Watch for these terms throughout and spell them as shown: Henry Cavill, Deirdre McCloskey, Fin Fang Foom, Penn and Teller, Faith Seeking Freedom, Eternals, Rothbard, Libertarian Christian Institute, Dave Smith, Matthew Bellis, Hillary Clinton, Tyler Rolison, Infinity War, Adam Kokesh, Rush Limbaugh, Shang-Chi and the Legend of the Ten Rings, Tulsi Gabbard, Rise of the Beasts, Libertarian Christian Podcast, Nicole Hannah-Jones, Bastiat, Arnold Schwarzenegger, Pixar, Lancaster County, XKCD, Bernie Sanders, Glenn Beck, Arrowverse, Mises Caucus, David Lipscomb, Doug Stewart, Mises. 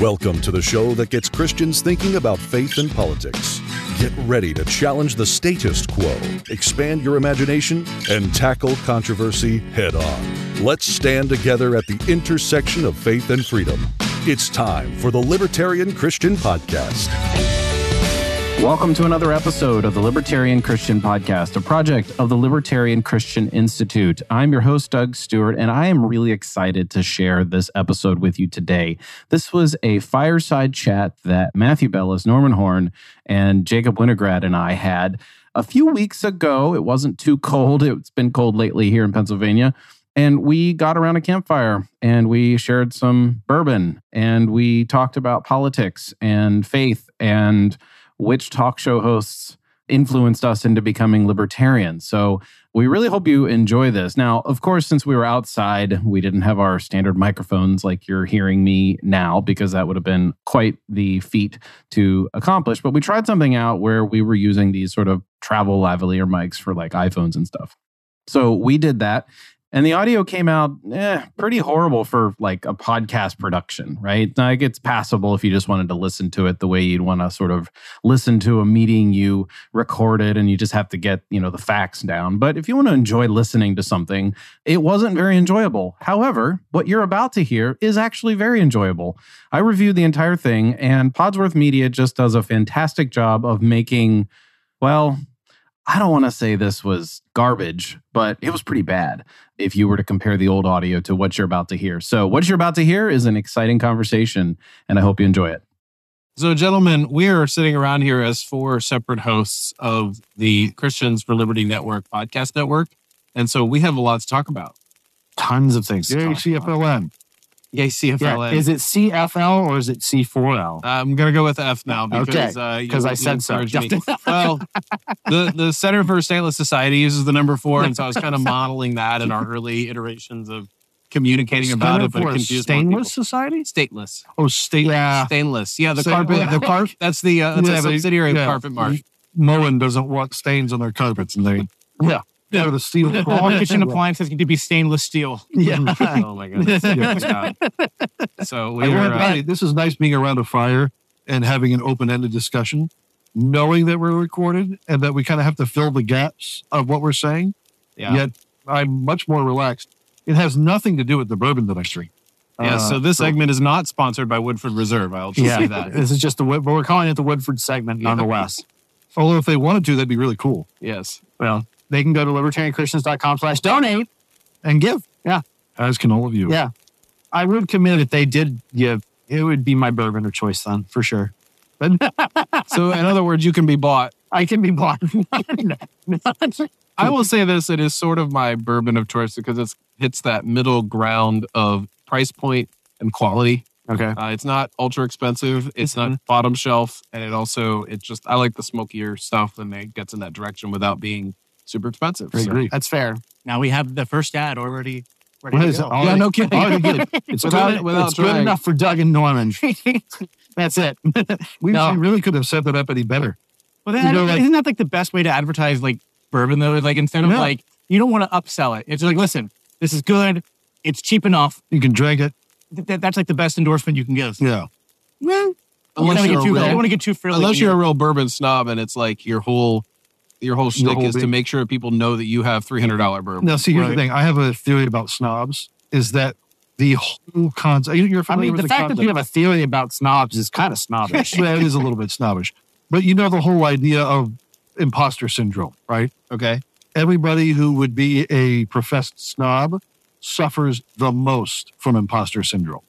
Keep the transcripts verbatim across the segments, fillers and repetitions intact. Welcome to the show that gets Christians thinking about faith and politics. Get ready to challenge the status quo, expand your imagination, and tackle controversy head on. Let's stand together at the intersection of faith and freedom. It's time for the Libertarian Christian Podcast. Welcome to another episode of the Libertarian Christian Podcast, a project of the Libertarian Christian Institute. I'm your host, Doug Stewart, and I am really excited to share this episode with you today. This was a fireside chat that Matthew Bellis, Norman Horn, and Jacob Winograd and I had a few weeks ago. It wasn't too cold. It's been cold lately here in Pennsylvania. And we got around a campfire and we shared some bourbon and we talked about politics and faith and which talk show hosts influenced us into becoming libertarians. So we really hope you enjoy this. Now, of course, since we were outside, we didn't have our standard microphones like you're hearing me now, because that would have been quite the feat to accomplish. But we tried something out where we were using these sort of travel lavalier mics for like iPhones and stuff. So we did that. And the audio came out eh, pretty horrible for like a podcast production, right? Like it's passable if you just wanted to listen to it the way you'd want to sort of listen to a meeting you recorded and you just have to get, you know, the facts down. But if you want to enjoy listening to something, it wasn't very enjoyable. However, what you're about to hear is actually very enjoyable. I reviewed the entire thing and Podsworth Media just does a fantastic job of making, well, I don't want to say this was garbage, but it was pretty bad if you were to compare the old audio to what you're about to hear. So what you're about to hear is an exciting conversation, and I hope you enjoy it. So, gentlemen, we are sitting around here as four separate hosts of the Christians for Liberty Network podcast network, and so we have a lot to talk about. Tons of things to talk about. Yay, C F L N. Yeah, is it C F L or is it C four L? Uh, I'm going to go with F now because okay. uh, I said so. Well, the, the Center for Stateless Society uses the number four, and so I was kind of modeling that in our early iterations of communicating about it, but it confused Stainless Society? Stateless. Oh, stateless. Yeah. Stainless. Yeah, the so, carpet. Yeah. The carpet. That's the uh, that's yeah, a subsidiary yeah. of Carpet Mart. No one doesn't want stains on their carpets, and they yeah. Yeah. Or the steel. All kitchen appliances need to be stainless steel. Yeah. Oh my goodness. Yeah. So we were, uh, this is nice being around a fire and having an open-ended discussion, knowing that we're recorded and that we kind of have to fill the gaps of what we're saying. Yeah. Yet I'm much more relaxed. It has nothing to do with the bourbon that I drink. Yeah, uh, so this so, segment is not sponsored by Woodford Reserve. I'll just yeah, say that. This is just the but we're calling it the Woodford segment yeah. nonetheless. Although if they wanted to, that'd be really cool. Yes. Well, they can go to libertarian christians dot com slash donate and give. Yeah. As can all of you. Yeah. I would commit if they did give, it would be my bourbon or choice then, for sure. But so in other words, you can be bought. I can be bought. I will say this, it is sort of my bourbon of choice because it hits that middle ground of price point and quality. Okay. Uh, it's not ultra expensive. It's mm-hmm. not bottom shelf. And it also, it's just, I like the smokier stuff and it gets in that direction without being super expensive. So. That's fair. Now we have the first ad already. What is it? All yeah, right. No kidding. It's, without, good, without it's good enough for Doug and Norman. That's it. We no. really could have set that up any better. Well, that, you know, like, isn't that like the best way to advertise like bourbon though? Like instead of no. like, you don't want to upsell it. It's like, listen, this is good. It's cheap enough. You can drink it. That, that's like the best endorsement you can give. Yeah. Well, unless you don't want to get too frilly. Unless you're a real bourbon snob and it's like your whole... Your whole shtick is to make sure people know that you have three hundred dollars bourbon. Now, see, here's right. the thing. I have a theory about snobs is that the whole concept... You're familiar I mean, with the, the fact concept. that you have a theory about snobs is kind of snobbish. Yeah, it is a little bit snobbish. But you know the whole idea of imposter syndrome, right? Okay. Everybody who would be a professed snob suffers the most from imposter syndrome.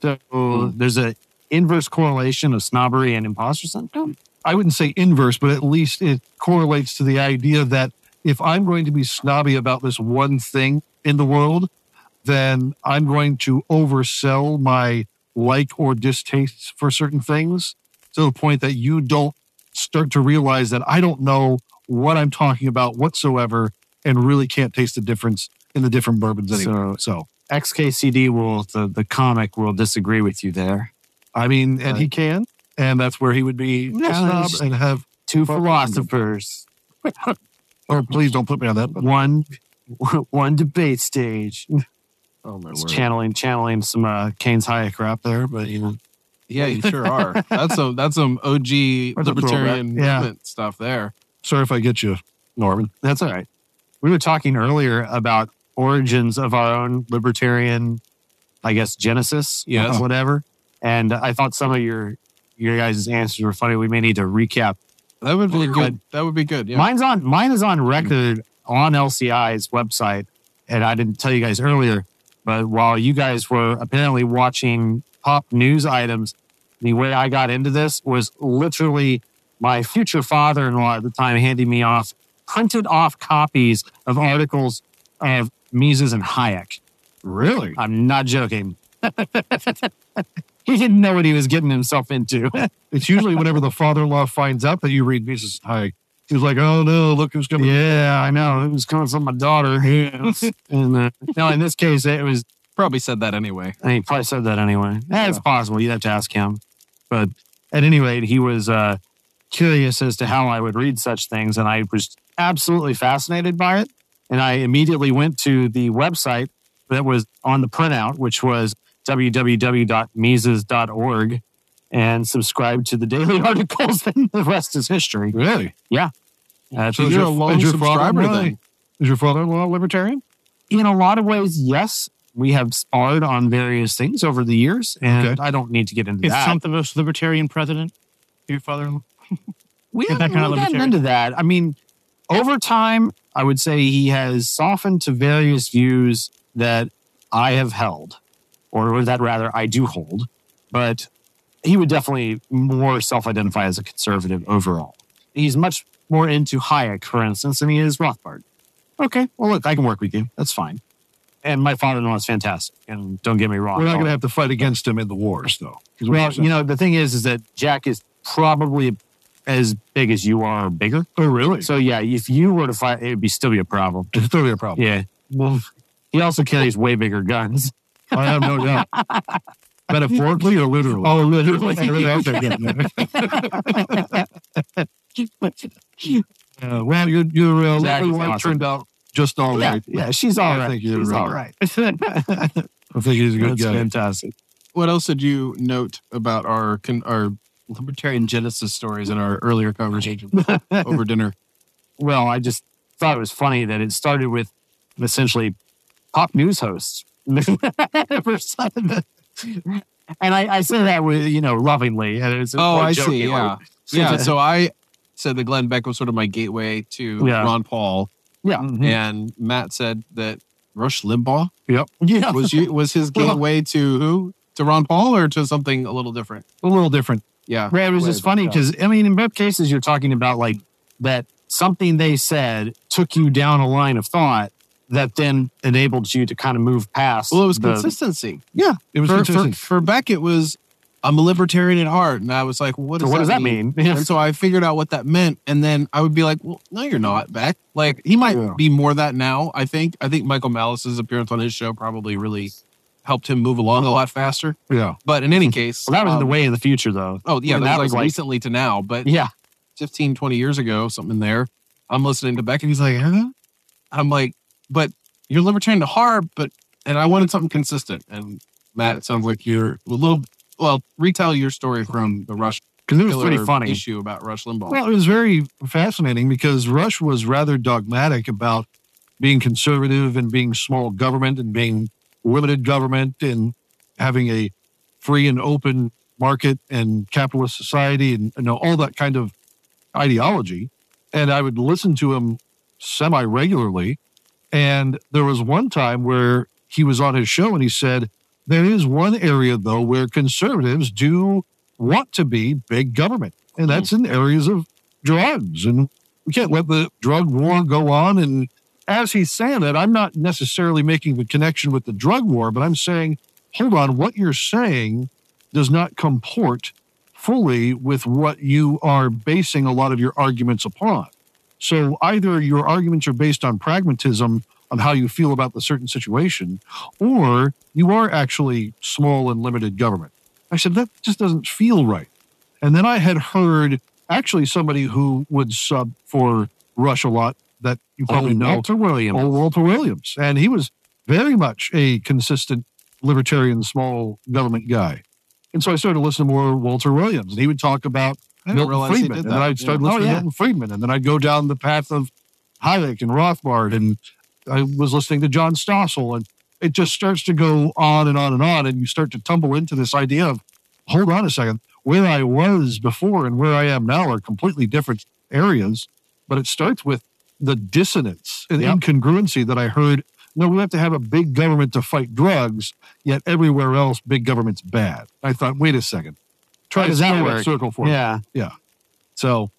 So mm. there's an inverse correlation of snobbery and imposter syndrome? I wouldn't say inverse, but at least it correlates to the idea that if I'm going to be snobby about this one thing in the world, then I'm going to oversell my like or distaste for certain things to the point that you don't start to realize that I don't know what I'm talking about whatsoever and really can't taste the difference in the different bourbons anyway. So, so. X K C D will, the, the comic will disagree with you there. I mean, and uh, he can. And that's where he would be snob and have two philosophers. Or please don't put me on that. One, one debate stage. Oh my word! Channeling, channeling some uh, Keynes Hayek rap there, but you know, Yeah, you sure are. That's some that's some O G libertarian movement yeah. stuff there. Sorry if I get you, Norman. That's all right. We were talking earlier about origins of our own libertarian, I guess, genesis, yes. whatever. And I thought some of your your guys' answers were funny. We may need to recap. That would be good. That would be good. Yeah. Mine's on. Mine is on record on L C I's website, and I didn't tell you guys earlier. But while you guys were apparently watching pop news items, the way I got into this was literally my future father-in-law at the time handing me off printed off copies of articles of Mises and Hayek. Really? I'm not joking. He didn't know what he was getting himself into. It's usually whenever the father-in-law finds out that you read Mises and Hayek, he was like, oh no, look who's coming. Yeah, I know. It was coming from my daughter. and uh, No, in this case, it was... Probably said that anyway. And he probably said that anyway. Yeah. It's possible. You'd have to ask him. But at any rate, he was uh, curious as to how I would read such things, and I was absolutely fascinated by it. And I immediately went to the website that was on the printout, which was w w w dot mises dot org, and subscribed to the daily articles, and the rest is history. Really? Yeah. Uh, so you're a long subscriber then? Is your father-in-law a libertarian? In a lot of ways, yes. We have sparred on various things over the years, and okay. I don't need to get into is that. Is Trump the most libertarian president, your father-in-law? We haven't gotten into that. I mean, over time, I would say he has softened to various views that I have held, or that rather I do hold, but he would definitely more self-identify as a conservative overall. He's much more into Hayek, for instance, than he is Rothbard. Okay, well, look, I can work with you. That's fine. And my father-in-law is fantastic, and don't get me wrong. We're not going to have to fight against him in the wars, though. Well, you know, the thing is, is that Jack is probably as big as you are or bigger. Oh, really? So, yeah, if you were to fight, it would be still be a problem. It would still be a problem. Yeah. Well, he also carries way bigger guns. I have no doubt. Metaphorically or literally? Oh, literally. uh, well, your, your uh, exactly wife awesome. turned out just all yeah, right. Yeah, she's all right. I think you're she's right. all right. I think he's a good That's guy. Fantastic. What else did you note about our our libertarian genesis stories in our earlier conversation over dinner? Well, I just thought it was funny that it started with essentially pop news hosts. And I, I say that with, you know, lovingly. And it's oh, I joking. see. Yeah. yeah. So I said that Glenn Beck was sort of my gateway to yeah. Ron Paul. Yeah. Mm-hmm. And Matt said that Rush Limbaugh yep. yeah. was you, was his gateway to who? To Ron Paul or to something a little different? A little different. Yeah. Right, it was just funny because, I mean, in both cases, you're talking about like that something they said took you down a line of thought that then enabled you to kind of move past. Well, it was the, consistency. Yeah. It was for, consistency. For, for Beck, it was, I'm a libertarian at heart. And I was like, well, what does, so what that, does that mean? mean? And so I figured out what that meant. And then I would be like, well, no, you're not, Beck. Like, he might yeah. be more that now, I think. I think Michael Malice's appearance on his show probably really helped him move along a lot faster. Yeah. But in any case. Well, that was um, in the way in the future, though. Oh, yeah. I mean, that, that was like, like recently to now. But yeah, fifteen, twenty years ago, something there, I'm listening to Beck and he's like, huh? I'm like, but you're libertarian to hard, but, and I wanted something consistent. And Matt, it sounds like you're a little, well, retell your story from the Rush. Because it was pretty funny issue about Rush Limbaugh. Well, it was very fascinating because Rush was rather dogmatic about being conservative and being small government and being limited government and having a free and open market and capitalist society and, you know, all that kind of ideology. And I would listen to him semi-regularly. And there was one time where he was on his show and he said, there is one area, though, where conservatives do want to be big government, and that's in areas of drugs. And we can't let the drug war go on. And as he's saying that, I'm not necessarily making the connection with the drug war, but I'm saying, hold on, what you're saying does not comport fully with what you are basing a lot of your arguments upon. So either your arguments are based on pragmatism, on how you feel about the certain situation, or you are actually small and limited government. I said, that just doesn't feel right. And then I had heard actually somebody who would sub for Rush a lot that you probably know. Walter Williams. Old Walter Williams. And he was very much a consistent libertarian small government guy. And so I started listening to more to Walter Williams, and he would talk about Milton Friedman. And then I'd start yeah. listening oh, yeah. to Milton Friedman, and then I'd go down the path of Hayek and Rothbard, and I was listening to John Stossel, and it just starts to go on and on and on, and you start to tumble into this idea of, hold on a second, where I was before and where I am now are completely different areas, but it starts with the dissonance and yep. incongruency that I heard. No, we have to have a big government to fight drugs, yet everywhere else, big government's bad. I thought, wait a second. Try to square that circle for me. Yeah. Yeah. So,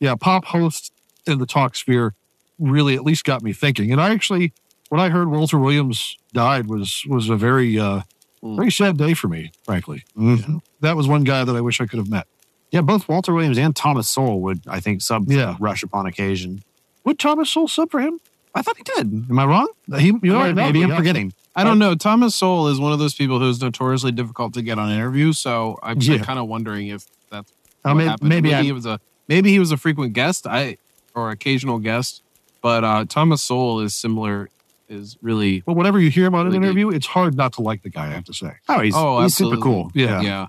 yeah, pop hosts in the talk sphere really at least got me thinking. And I actually, when I heard Walter Williams died was was a very, uh, mm. very sad day for me, frankly. Mm-hmm. Yeah. That was one guy that I wish I could have met. Yeah, both Walter Williams and Thomas Sowell would, I think, sub yeah. Rush upon occasion. Would Thomas Sowell sub for him? I thought he did. Am I wrong? He, you know, maybe I'm forgetting. I don't know. Thomas Sowell is one of those people who's notoriously difficult to get on interviews, so I'm yeah. kind of wondering if that's what I mean, happened. Maybe, maybe, he was a, maybe he was a frequent guest I or occasional guest, but uh, Thomas Sowell is similar, is really... Well, whenever you hear him on really an interview, big. It's hard not to like the guy, I have to say. Oh, he's, oh, he's super cool. Yeah. yeah.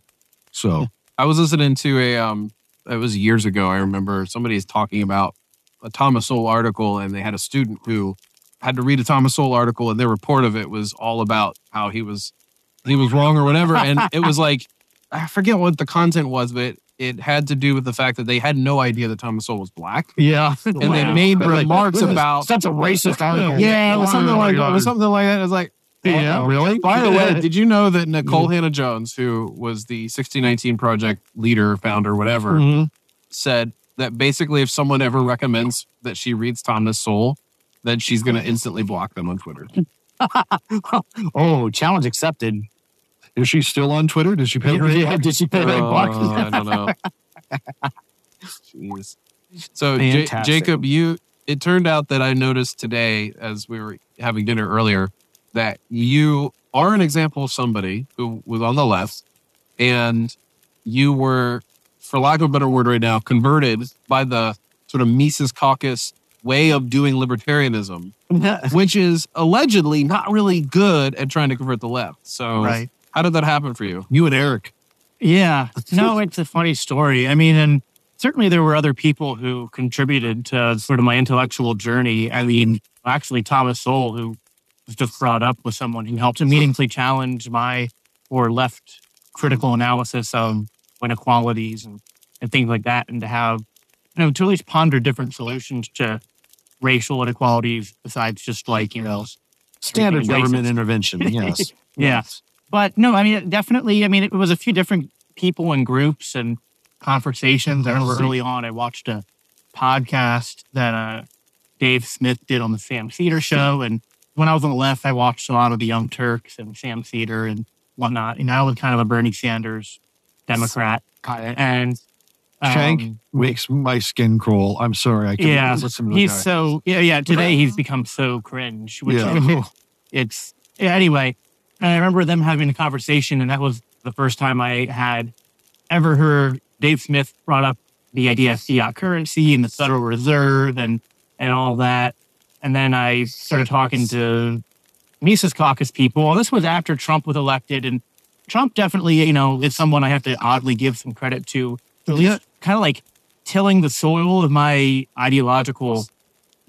So I was listening to a... Um, it was years ago, I remember. Somebody's talking about a Thomas Sowell article, and they had a student who had to read a Thomas Sowell article, and their report of it was all about how he was he was wrong or whatever. And it was like, I forget what the content was, but it, it had to do with the fact that they had no idea that Thomas Sowell was black. Yeah. And wow. they made They're remarks like, about... That's a racist article. Yeah, it was something like that. It was something like that. It was like... Yeah, really? By the way, did you know that Nicole mm-hmm. Hannah-Jones, who was the sixteen nineteen Project leader, founder, whatever, mm-hmm. said... that basically if someone ever recommends that she reads Thomas Sowell, then she's going to instantly block them on Twitter. Oh, challenge accepted. Is she still on Twitter? Did she pay her? Yeah, did she pay her? Oh, I don't know. Jeez. So, J- Jacob, you it turned out that I noticed today as we were having dinner earlier that you are an example of somebody who was on the left, and you were... for lack of a better word right now, converted by the sort of Mises Caucus way of doing libertarianism, which is allegedly not really good at trying to convert the left. So right. how did that happen for you? You and Eric. Yeah. No, it's a funny story. I mean, and certainly there were other people who contributed to sort of my intellectual journey. I mean, actually Thomas Sowell, who was just brought up, was someone who helped to meaningfully challenge my or left critical analysis of inequalities and, and things like that, and to have, you know, to at least ponder different solutions to racial inequalities besides just like, you know, standard government intervention. Yes. yeah. Yes. But no, I mean, it definitely, I mean, it was a few different people and groups and conversations. I remember early on, I watched a podcast that uh, Dave Smith did on the Sam Seder show. And when I was on the left, I watched a lot of the Young Turks and Sam Seder and whatnot. And I was kind of a Bernie Sanders Democrat, and um, Shank makes my skin crawl. I'm sorry, I can't yeah, listen to he's guy. so yeah yeah. Today he's become so cringe. Which yeah. it's yeah, anyway. And I remember them having a conversation, and that was the first time I had ever heard Dave Smith brought up the idea of fiat currency and the Federal Reserve and and all that. And then I started talking to Mises Caucus people. This was after Trump was elected, and Trump definitely, you know, is someone I have to oddly give some credit to, at least kind of like tilling the soil of my ideological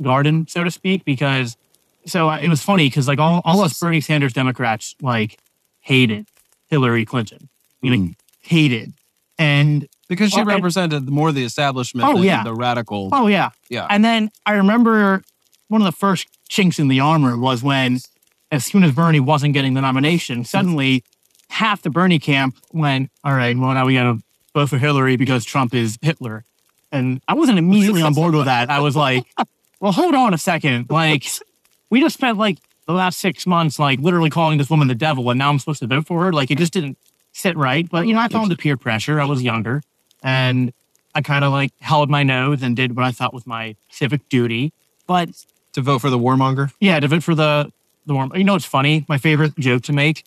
garden, so to speak, because, so I, it was funny because like all, all us Bernie Sanders Democrats like hated Hillary Clinton, you know, mm. hated. And because she well, represented and, more the establishment oh, than yeah. the radical. Oh, yeah. Yeah. And then I remember one of the first chinks in the armor was when, as soon as Bernie wasn't getting the nomination, suddenly... half the Bernie camp went, all right, well, now we got to vote for Hillary because Trump is Hitler. And I wasn't immediately on board with that. I was like, well, hold on a second. Like, we just spent like the last six months, like literally calling this woman the devil, and now I'm supposed to vote for her. Like, it just didn't sit right. But, you know, I fell into peer pressure. I was younger, and I kind of like held my nose and did what I thought was my civic duty. But to vote for the warmonger? Yeah, to vote for the, the warmonger. You know, it's funny. My favorite joke to make.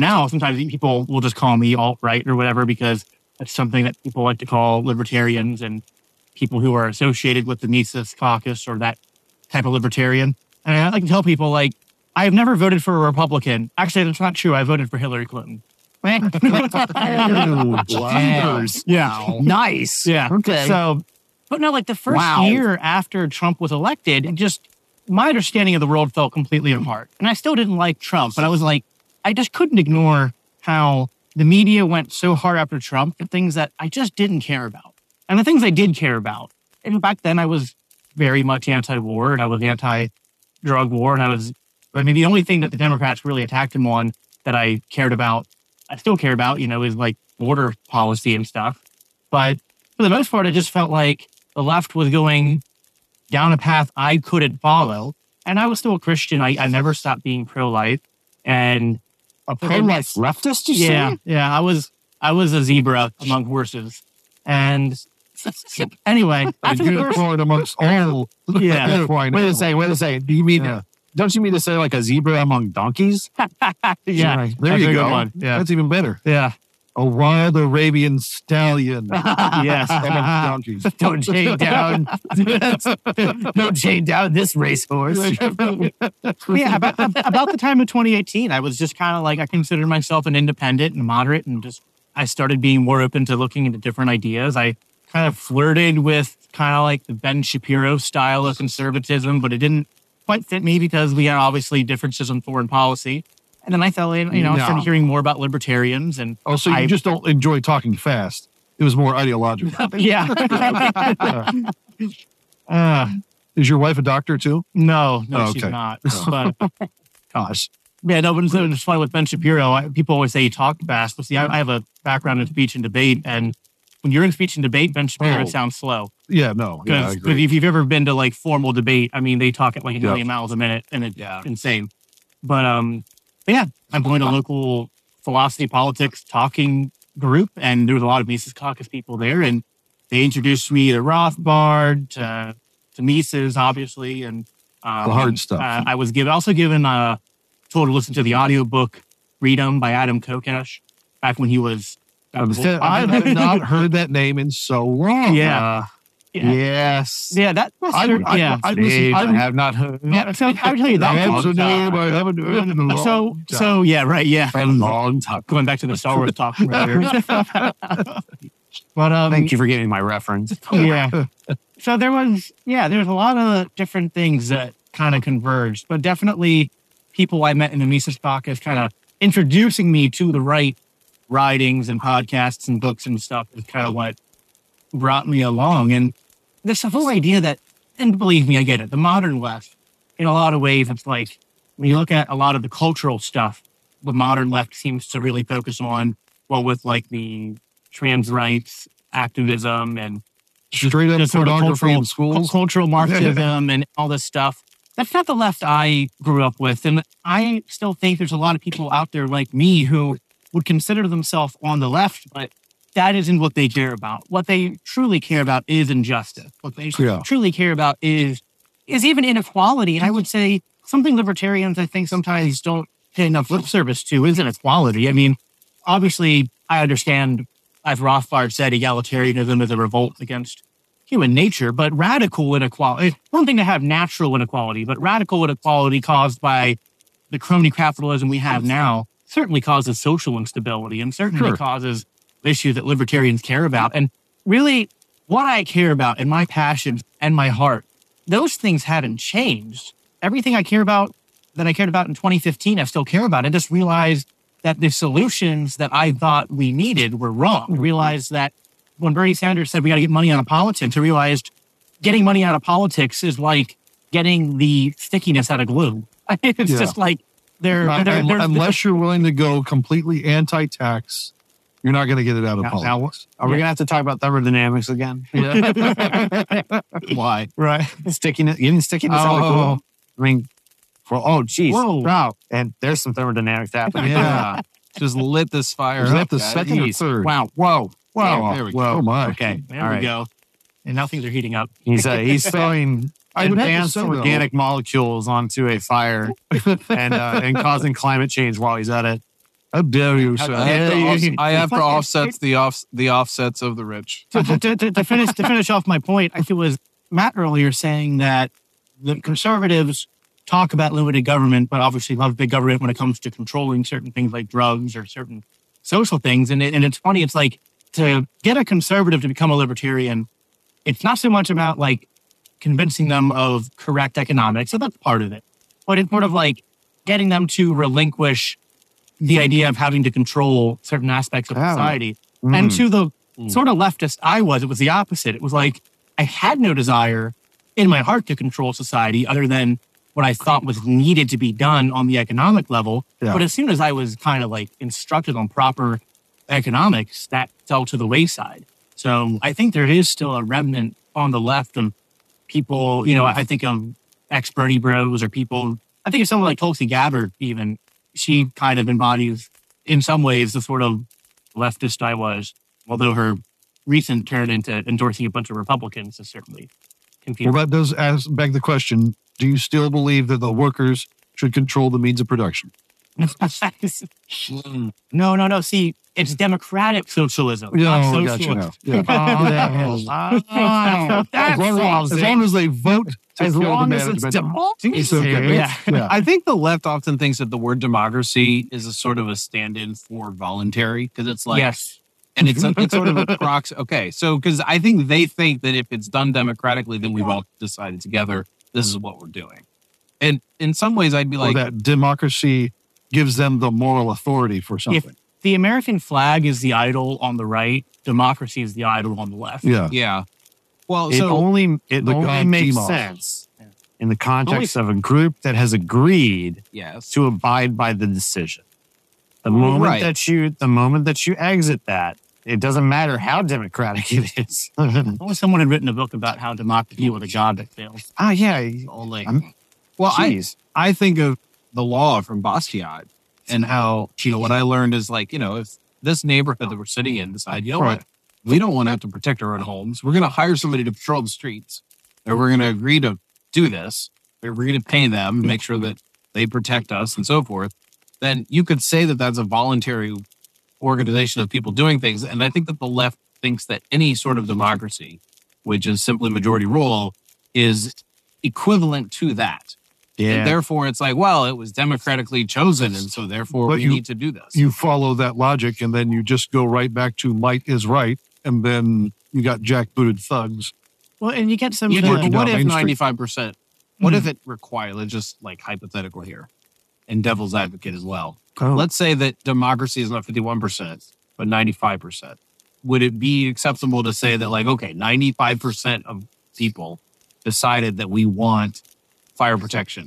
Now, sometimes people will just call me alt-right or whatever because that's something that people like to call libertarians and people who are associated with the Mises Caucus or that type of libertarian. And I like to tell people, like, I have never voted for a Republican. Actually, that's not true. I voted for Hillary Clinton. wow. Yeah. Nice. Yeah. Okay. So, but no, like the first wow. year after Trump was elected, it just, my understanding of the world fell completely apart. And I still didn't like Trump, but I was like, I just couldn't ignore how the media went so hard after Trump for things that I just didn't care about. And the things I did care about, and back then I was very much anti-war, and I was anti-drug war, and I was, I mean, the only thing that the Democrats really attacked him on that I cared about, I still care about, you know, is like border policy and stuff. But for the most part, I just felt like the left was going down a path I couldn't follow. And I was still a Christian. I, I never stopped being pro-life. And a pro-life leftist, you say? Yeah, yeah. I was I was a zebra among horses. And anyway. A unicorn amongst all. Yeah. Wait a second, wait a second. Do you mean yeah. a, don't you mean to say like a zebra among donkeys? Yeah. Right. There That's you go. Yeah. That's even better. Yeah. A wild Arabian stallion. Yes. Donkeys. Don't chain down. Don't chain down this racehorse. Yeah, about, about the time of twenty eighteen, I was just kind of like, I considered myself an independent and moderate, and just, I started being more open to looking into different ideas. I kind of flirted with kind of like the Ben Shapiro style of conservatism, but it didn't quite fit me because we had obviously differences on foreign policy. And then I fell in, you know, no. I started hearing more about libertarians. And oh, so you I, just don't enjoy talking fast. It was more ideological. Yeah. uh, is your wife a doctor too? No, no, oh, she's okay. not. But, gosh. Yeah, no, but it's, it's funny with Ben Shapiro. I, people always say he talked fast. But see, I, I have a background in speech and debate. And when you're in speech and debate, Ben Shapiro oh. sounds slow. Yeah, no. Because yeah, if you've ever been to like formal debate, I mean, they talk at like a million yep. miles a minute, and it's yeah. insane. But, um, But yeah, I'm going to a local philosophy politics talking group, and there was a lot of Mises Caucus people there, and they introduced me to Rothbard, to, to Mises, obviously, and um, the hard stuff. Uh, I was given, also given uh, told to listen to the audiobook "Freedom" by Adam Kokesh back when he was. Um, I have not heard that name in so long. Yeah. Uh, Yeah. Yes. Yeah, that was I, I, yeah. I, I, listen, I, I have not heard. Yeah, so I would tell you that. I long time. I haven't heard in a long so, time. So, yeah, right, yeah. A long time. Going back to the Star Wars talk earlier. But, um, thank you for giving my reference. Yeah. So there was, yeah, there was a lot of different things that kind of converged, but definitely people I met in the Mises Caucus kind of introducing me to the right writings and podcasts and books and stuff is kind of what brought me along. And this whole idea that, and believe me, I get it, the modern left, in a lot of ways, it's like, when you look at a lot of the cultural stuff, the modern left seems to really focus on, well, with like the trans rights activism and straight up sort of cultural, in schools. cultural Marxism and all this stuff. That's not the left I grew up with. And I still think there's a lot of people out there like me who would consider themselves on the left, but that isn't what they care about. What they truly care about is injustice. What they yeah. truly care about is is even inequality. And I would say something libertarians, I think, sometimes don't pay enough lip service to is inequality. I mean, obviously, I understand, as Rothbard said, egalitarianism is a revolt against human nature, but radical inequality, one thing to have natural inequality, but radical inequality caused by the crony capitalism we have now certainly causes social instability and certainly sure. causes issue that libertarians care about. And really, what I care about and my passion and my heart, those things hadn't changed. Everything I care about that I cared about in twenty fifteen, I still care about. I just realized that the solutions that I thought we needed were wrong. I realized that when Bernie Sanders said we got to get money out of politics, I realized getting money out of politics is like getting the stickiness out of glue. It's yeah. just like they're, they're, they're, they're... Unless you're willing to go completely anti-tax, you're not going to get it out of now, politics. Now, are we yeah. going to have to talk about thermodynamics again? Yeah. Why? Right. Stickiness. You mean stickiness? Oh, oh, cool. I mean, well, oh, geez. Whoa. Wow. And there's some thermodynamics happening. Yeah. Just lit this fire Is up. Is that the guys? second Jeez. or third? Wow. Whoa. Wow. Yeah, there we go. Whoa. Oh, my. Okay. There All we right. go. And now things are heating up. He's uh, he's throwing advanced organic though. molecules onto a fire and uh, and causing climate change while he's at it. How dare you, sir? I have to, offs- I have to offsets the off the offsets of the rich. So to, to, to, to finish to finish off my point, I think it was Matt earlier saying that the conservatives talk about limited government, but obviously love big government when it comes to controlling certain things like drugs or certain social things. And, it, and it's funny, it's like to get a conservative to become a libertarian, it's not so much about like convincing them of correct economics, so that's part of it. But it's sort of like getting them to relinquish the idea of having to control certain aspects of oh. society. Mm. And to the sort of leftist I was, it was the opposite. It was like I had no desire in my heart to control society other than what I thought was needed to be done on the economic level. Yeah. But as soon as I was kind of like instructed on proper economics, that fell to the wayside. So I think there is still a remnant on the left and people, you know, I think of ex-Bernie bros or people, I think of someone like Tulsi Gabbard even, she kind of embodies in some ways the sort of leftist I was, although her recent turn into endorsing a bunch of Republicans is certainly confusing. Well, that does ask beg the question, do you still believe that the workers should control the means of production? no, no, no. See, it's democratic socialism. Yeah, not oh, socialism. Gotcha, no. yeah. oh, that oh, that's as, long as, as long as they vote, to as long the as it's democracy. It's okay. yeah. yeah. I think the left often thinks that the word democracy is a sort of a stand-in for voluntary, because it's like, yes. and it's, a, it's sort of a proxy. Okay, so because I think they think that if it's done democratically, then we've all decided together this is what we're doing. And in some ways, I'd be like or that democracy gives them the moral authority for something. If the American flag is the idol on the right, democracy is the idol on the left. Yeah. Yeah. Well, it so only, it only makes demons. sense yeah. in the context only, of a group that has agreed yes. to abide by the decision. The moment right. that you the moment that you exit that, it doesn't matter how democratic it is. Only someone had written a book about how democracy was a job that fails. Ah, yeah. All like, well, geez. I I think of the law from Bastiat and how, you know, what I learned is like, you know, if this neighborhood that we're sitting in decide, you know what, we don't want to have to protect our own homes. We're going to hire somebody to patrol the streets, or we're going to agree to do this, or we're going to pay them, make sure that they protect us and so forth. Then you could say that that's a voluntary organization of people doing things. And I think that the left thinks that any sort of democracy, which is simply majority rule, is equivalent to that. Yeah. And therefore, it's like, well, it was democratically chosen, and so therefore but we you, need to do this. You follow that logic, and then you just go right back to might is right, and then you got jackbooted thugs. Well, and you get some... You uh, what if ninety-five percent? What mm. if it requires... Let's just, like, hypothetical here, and devil's advocate as well. Oh. Let's say that democracy is not fifty-one percent, but ninety-five percent. Would it be acceptable to say that, like, okay, ninety-five percent of people decided that we want... fire protection.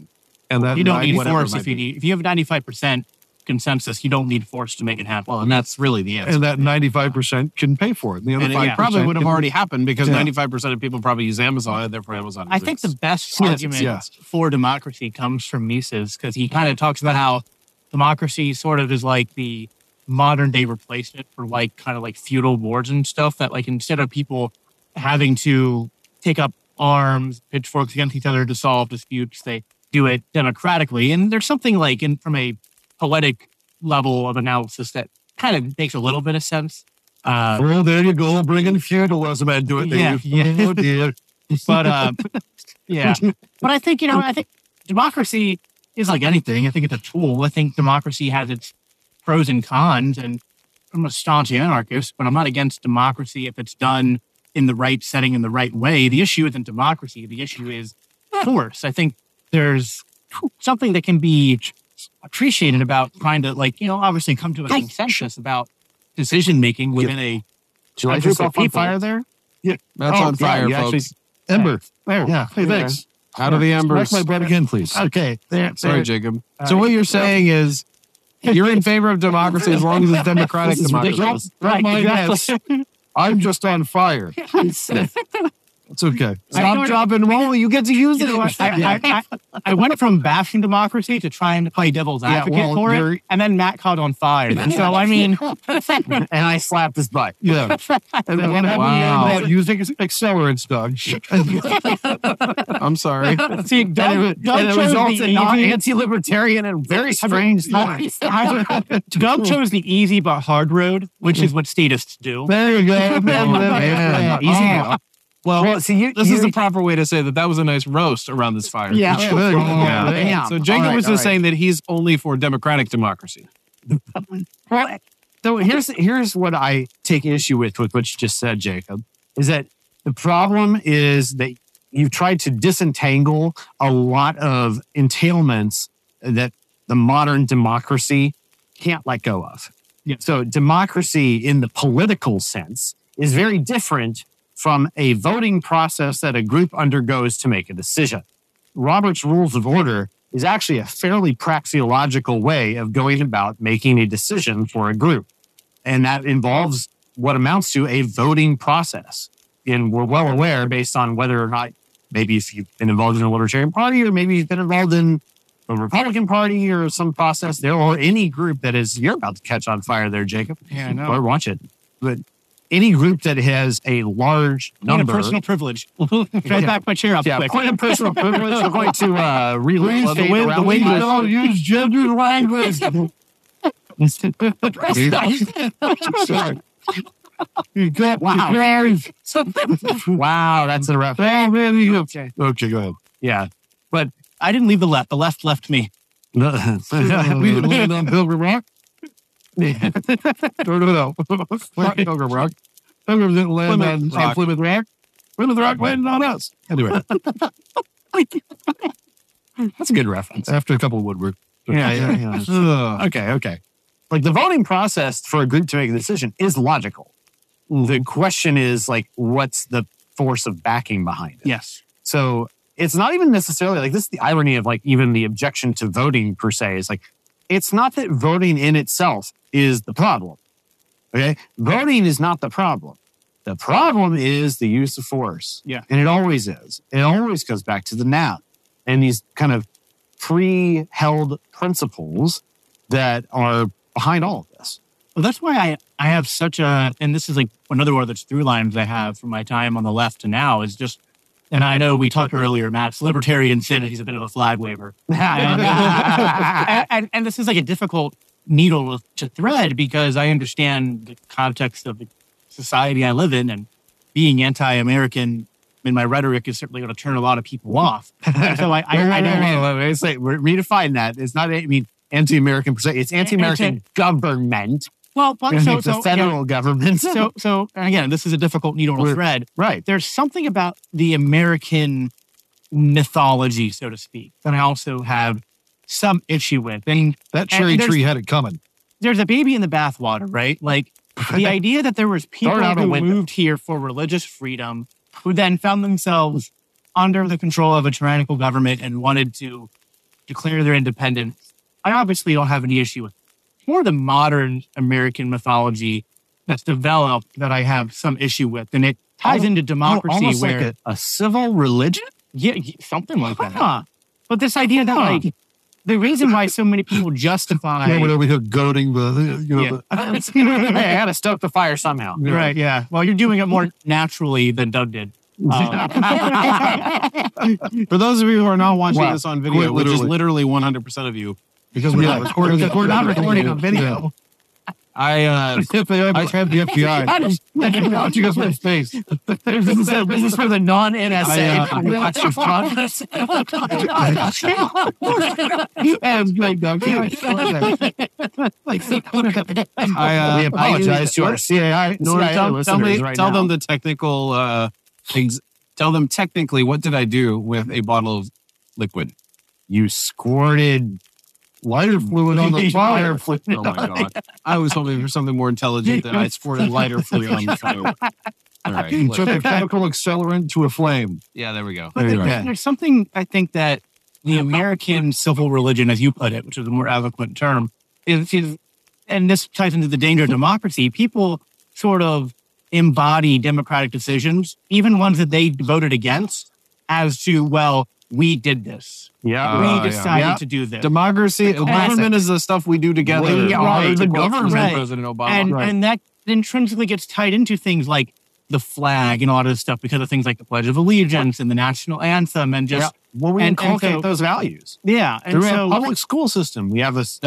And that you don't need force if you need, if you have ninety-five percent consensus, you don't need force to make it happen. Well, and that's really the answer. And that ninety-five percent can pay for it. The other and five it yeah. probably would have already happened because yeah. ninety-five percent of people probably use Amazon and therefore Amazon. I think the best yes, argument yes. for democracy comes from Mises, because he kind of talks about how democracy sort of is like the modern day replacement for like kind of like feudal wars and stuff, that like instead of people having to take up arms, pitchforks against each other to solve disputes, they do it democratically. And there's something like, in, from a poetic level of analysis, that kind of makes a little bit of sense. Uh, well, there you go, bringing feudalism into it. Yeah, yeah. Oh dear. But uh, yeah, but I think you know, I think democracy is like anything. I think it's a tool. I think democracy has its pros and cons, and I'm a staunch anarchist, but I'm not against democracy if it's done in the right setting, in the right way. The issue isn't democracy. The issue is force. I think there's something that can be appreciated about trying to, like, you know, obviously come to a consensus about decision-making within a group of people. On fire there? Yeah. That's oh, on fire, yeah, folks. Actually, ember. There. Yeah. Hey, thanks. Out of the embers. Back my bread again, please. Okay. There, Sorry, there. Jacob. All so right. what you're saying is you're in favor of democracy as long as it's democratic democracy. Right, exactly. I'm just on fire. It's okay. Stop, drop, and roll. You get to use it. I, I, I, I went from bashing democracy to trying to play devil's advocate yeah, well, for you're... it, and then Matt caught on fire. And so, I mean... and I slapped his butt. Yeah. And then what happened? Using accelerants, Doug. I'm sorry. See, Doug, and it, Doug and it results in not anti-libertarian and very strange things. Doug chose the easy but hard road, which is what statists do. There you go. Yeah. Easy oh. Well, well see, you, this you, is the proper way to say that that was a nice roast around this fire. Yeah. Sure. Oh, yeah. yeah. So Jacob right, was just right. saying that he's only for democratic democracy. Well, So here's here's what I take issue with, with what you just said, Jacob, is that the problem is that you've tried to disentangle a lot of entailments that the modern democracy can't let go of. Yeah. So democracy in the political sense is very different from a voting process that a group undergoes to make a decision. Robert's Rules of Order is actually a fairly praxeological way of going about making a decision for a group. And that involves what amounts to a voting process. And we're well aware, based on whether or not, maybe if you've been involved in a Libertarian Party, or maybe you've been involved in a Republican Party or some process there, or any group that is, you're about to catch on fire there, Jacob. Yeah, I know. Or watch it. But any group that has a large number. Yeah, personal privilege. Throw yeah. back my chair up yeah, quick. Point of personal privilege. We're going to uh, relocate the way, the way you don't use gender language. Sorry. You got wow. wow, that's a wrap. Okay. Okay, go ahead. Yeah. But I didn't leave the left. The left left me. We landed on Pilgrim Rock? Yeah. No, no, no. Pilgrim Rock. Pilgrim didn't land Plymouth on Plymouth Rock. Plymouth Rock landed on us. Anyway. That's a good reference. After a couple of woodwork. Yeah, yeah, yeah. Okay, okay. Like, the voting process for a group to make a decision is logical. The question is, like, what's the force of backing behind it? Yes. So it's not even necessarily, like, this is the irony of, like, even the objection to voting, per se, is, like, it's not that voting in itself is the problem, okay? Voting is not the problem. The problem is the use of force. Yeah. And it always is. It always goes back to the noun and these kind of pre-held principles that are behind all of this. Well, that's why I, I have such a, and this is like another one of the through lines I have from my time on the left to now is just, and I know we talked earlier, Matt's libertarian sanity is a bit of a flag waver. and, uh, and, and this is like a difficult needle to thread because I understand the context of the society I live in, and being anti-American in my rhetoric is certainly going to turn a lot of people off. So I, I, I, I know. Wait, wait, wait, wait. Redefine that. It's not, I mean, anti-American per se. It's anti-American anti- government. Well, but so, the so, federal yeah. government. So, so and again, this is a difficult needle to thread. Right. There's something about the American mythology, so to speak, that I also have some issue with. And that cherry and tree had it coming. There's a baby in the bathwater, right? Like the idea that there was people who moved here for religious freedom, who then found themselves under the control of a tyrannical government and wanted to declare their independence. I obviously don't have any issue with more the modern American mythology that's developed that I have some issue with. And it ties into democracy oh, where... Like a, a civil religion? Yeah, something like huh. that. But this idea that huh. like, the reason why so many people justify... Yeah, we're over here goading the... You know, yeah. the... Hey, I had to stoke the fire somehow. Yeah. Right, yeah. Well, you're doing it more naturally than Doug did. Um... For those of you who are not watching wow. this on video, Quite which literally. is literally one hundred percent of you, Because we're, yeah, not, recording, because we're not recording a video. I, uh... I trapped the F B I. I just... How'd you guys win space? This is, a, this is for the non-N S A. I, uh, we apologize to our C A I. No, no, tell listeners tell, me, right tell them the technical uh, things. Tell them technically, what did I do with a bottle of liquid? You squirted... Lighter fluid on the fire. Fluid. Oh my God. I was hoping for something more intelligent than I squirted lighter fluid on the fire. All right. You took a chemical accelerant to a flame. Yeah, there we go. But there there, right. There's something I think that the American civil religion, as you put it, which is a more eloquent term, is, is, and this ties into the danger of democracy, people sort of embody democratic decisions, even ones that they voted against, as to, well, we did this. Yeah, we decided uh, yeah. to do this. Democracy, the government is the stuff we do together. We right. the government, right. President Obama, and, right. and that intrinsically gets tied into things like the flag and all this stuff because of things like the Pledge of Allegiance and the national anthem and just yeah. well, we and, inculcate and so, those values. Yeah, and through so, a public school system, we have this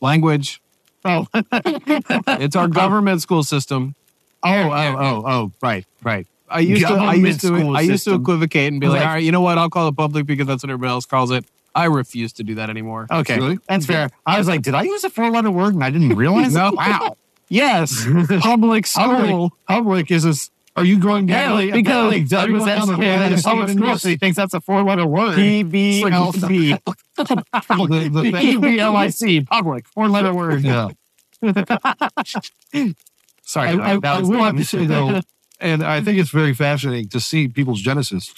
language. Oh, it's our government school system. Oh, oh, oh, oh, right, right. I used, to, I, used to, I used to equivocate and be like, all right, you know what? I'll call it public because that's what everybody else calls it. I refuse to do that anymore. Okay. Really? That's fair. I was like, did I use a four-letter word and I didn't realize no. it? Wow. Yes. Public school. Public, public is a... Are you going daily? Yeah, because Doug was asking the public school, so he thinks that's a four-letter word. P B L C. P B L I C. Public. Four-letter word. Yeah. Sorry. I, I, that was I will have to say, though, and I think it's very fascinating to see people's genesis,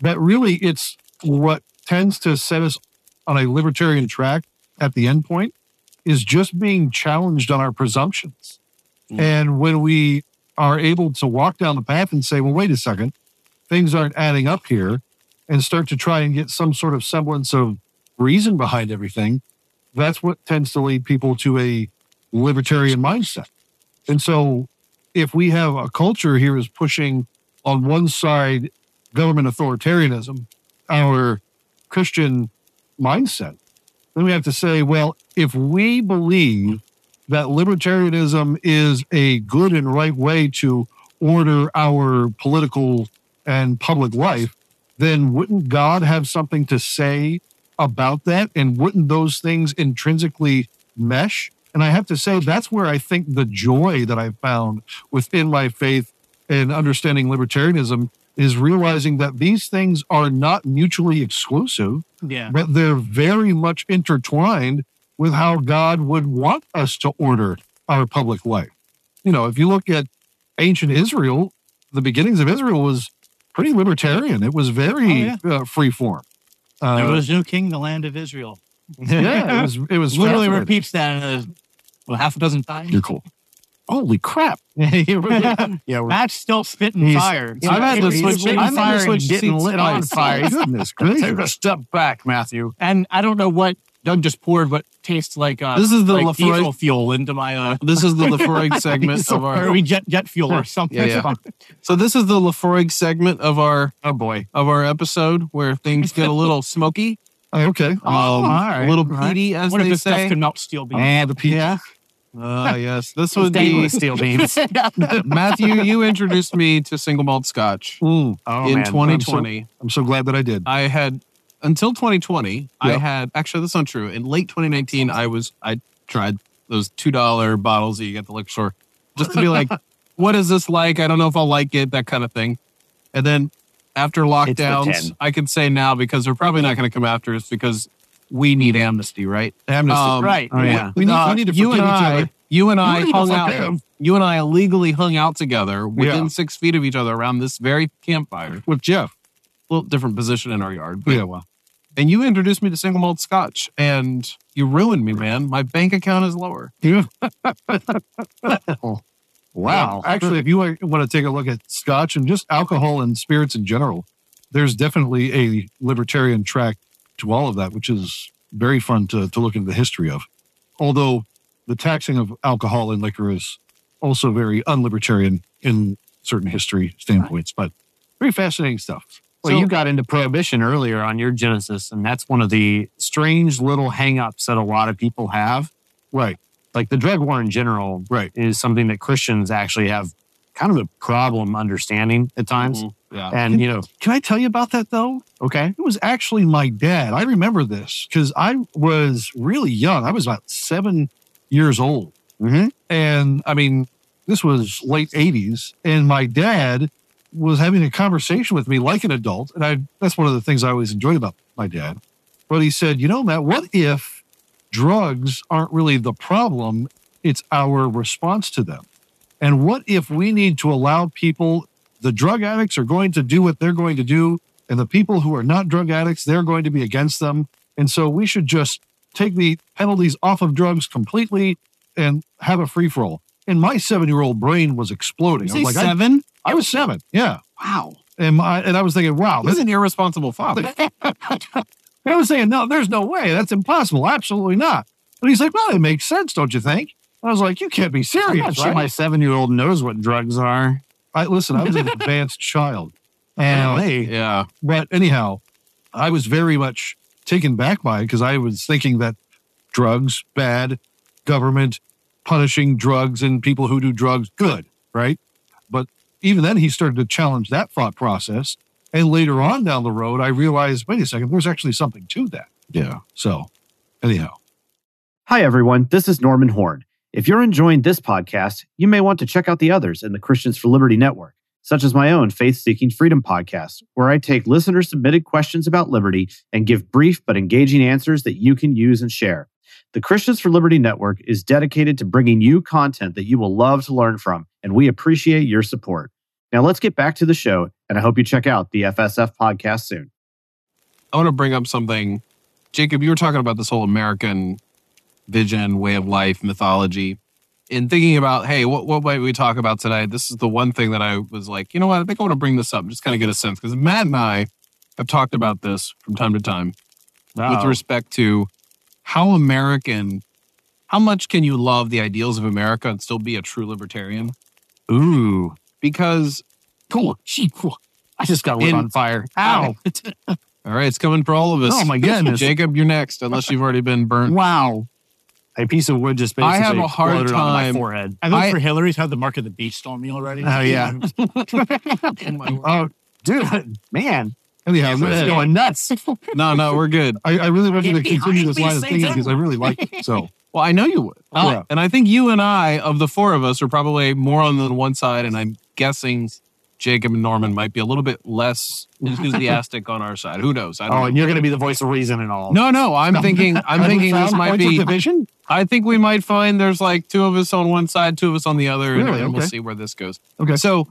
that really it's what tends to set us on a libertarian track at the end point is just being challenged on our presumptions. Mm. And when we are able to walk down the path and say, well, wait a second, things aren't adding up here, and start to try and get some sort of semblance of reason behind everything, that's what tends to lead people to a libertarian mindset. And so if we have a culture here is pushing on one side government authoritarianism, our Christian mindset, then we have to say, well, if we believe that libertarianism is a good and right way to order our political and public life, then wouldn't God have something to say about that? And wouldn't those things intrinsically mesh? And I have to say, that's where I think the joy that I've found within my faith and understanding libertarianism is realizing that these things are not mutually exclusive, yeah. but they're very much intertwined with how God would want us to order our public life. You know, if you look at ancient Israel, the beginnings of Israel was pretty libertarian. It was very oh, yeah. uh, free form. Uh, there was no king, the land of Israel. Yeah, it was. It was literally repeats that uh, well, half a dozen times. You're cool. Holy crap! yeah, we're, Matt's still spitting fire. I've had the switch on fire and getting lit on fire. Goodness gracious! Take a step back, Matthew. And I don't know what Doug just poured what tastes like uh, this is the like Laphroaig, diesel fuel into my. Uh, this is the Laphroaig segment diesel, of our. Or we jet jet fuel or something. Yeah, yeah. So this is the Laphroaig segment of our. Oh boy, of our episode where things get a little smoky. Okay. Um, oh, all right. A little peaty, as what they if this say. Stuff could melt steel beams? And the peaty. Yeah. Uh, yes. This would be steel beams. Matthew, you introduced me to single malt Scotch Ooh. Oh, in man. twenty twenty. I'm so, I'm so glad that I did. I had until twenty twenty. Yep. I had actually that's not true. In late twenty nineteen, I was I tried those two dollar bottles that you get at the liquor store just to be like, what is this like? I don't know if I'll like it. That kind of thing. And then. After lockdowns, I can say now because they're probably not going to come after us because we need amnesty, right? Amnesty, um, right? Oh, yeah. We, we, need, uh, we need to forgive you and I, each other. You and I hung out. You and I illegally hung out together within yeah. six feet of each other around this very campfire with Jeff. A little different position in our yard, but yeah. Well, and you introduced me to single malt Scotch, and you ruined me, man. My bank account is lower. Yeah. Wow. Yeah. Actually, if you want to take a look at Scotch and just alcohol and spirits in general, there's definitely a libertarian track to all of that, which is very fun to, to look into the history of. Although the taxing of alcohol and liquor is also very unlibertarian in certain history standpoints, but very fascinating stuff. Well, so, you got into prohibition earlier on your genesis, and that's one of the strange little hang-ups that a lot of people have. Right. Like the drug war in general right. is something that Christians actually have kind of a problem understanding at times. Mm-hmm. Yeah. And, can, you know. Can I tell you about that, though? Okay. It was actually my dad. I remember this because I was really young. I was about seven years old. Mm-hmm. And, I mean, this was late eighties. And my dad was having a conversation with me like an adult. And I that's one of the things I always enjoyed about my dad. But he said, you know, Matt, what if drugs aren't really the problem, it's our response to them. And what if we need to allow people, the drug addicts are going to do what they're going to do, and the people who are not drug addicts, they're going to be against them. And so we should just take the penalties off of drugs completely and have a free-for-all. And my seven-year-old brain was exploding. Was I was like, seven? I, I was seven, yeah. Wow. And, my, and I was thinking, wow. He's an irresponsible father. I was saying, no, there's no way. That's impossible. Absolutely not. But he's like, well, it makes sense, don't you think? And I was like, you can't be serious. I'm not sure right? my seven-year-old knows what drugs are. I, listen, I was an advanced child. And hey, yeah. But anyhow, I was very much taken back by it because I was thinking that drugs, bad, government, punishing drugs and people who do drugs, good, right? But even then, he started to challenge that thought process. And later on down the road, I realized, wait a second, there's actually something to that. Yeah. So anyhow. Hi, everyone. This is Norman Horn. If you're enjoying this podcast, you may want to check out the others in the Christians for Liberty Network, such as my own Faith Seeking Freedom podcast, where I take listener-submitted questions about liberty and give brief but engaging answers that you can use and share. The Christians for Liberty Network is dedicated to bringing you content that you will love to learn from, and we appreciate your support. Now let's get back to the show, and I hope you check out the F S F podcast soon. I want to bring up something. Jacob, you were talking about this whole American vision, way of life, mythology. In thinking about, hey, what, what might we talk about today? This is the one thing that I was like, you know what? I think I want to bring this up and just kind of get a sense. Because Matt and I have talked about this from time to time wow. with respect to how American, how much can you love the ideals of America and still be a true libertarian? Ooh. Because, cool, she, cool. I just got lit on fire. Ow. All right, it's coming for all of us. Oh, my goodness. Jacob, you're next, unless you've already been burnt. Wow. A piece of wood just basically I have a hard time. On my forehead. I think I, for Hillary's had the mark of the beast on me already. Oh, yeah. Oh, dude, man. Anyhow, yeah, it's going nuts. No, no, we're good. I, I really want you to continue this line of thinking because I really like it. So. Well, I know you would. Oh. Yeah. And I think you and I, of the four of us, are probably more on the one side, and I'm guessing Jacob and Norman might be a little bit less enthusiastic on our side. Who knows? I don't oh, know. And you're going to be the voice of reason and all. No, no. I'm thinking. I'm thinking this might be division. I think we might find there's like two of us on one side, two of us on the other, really? and, and okay. we'll see where this goes. Okay. So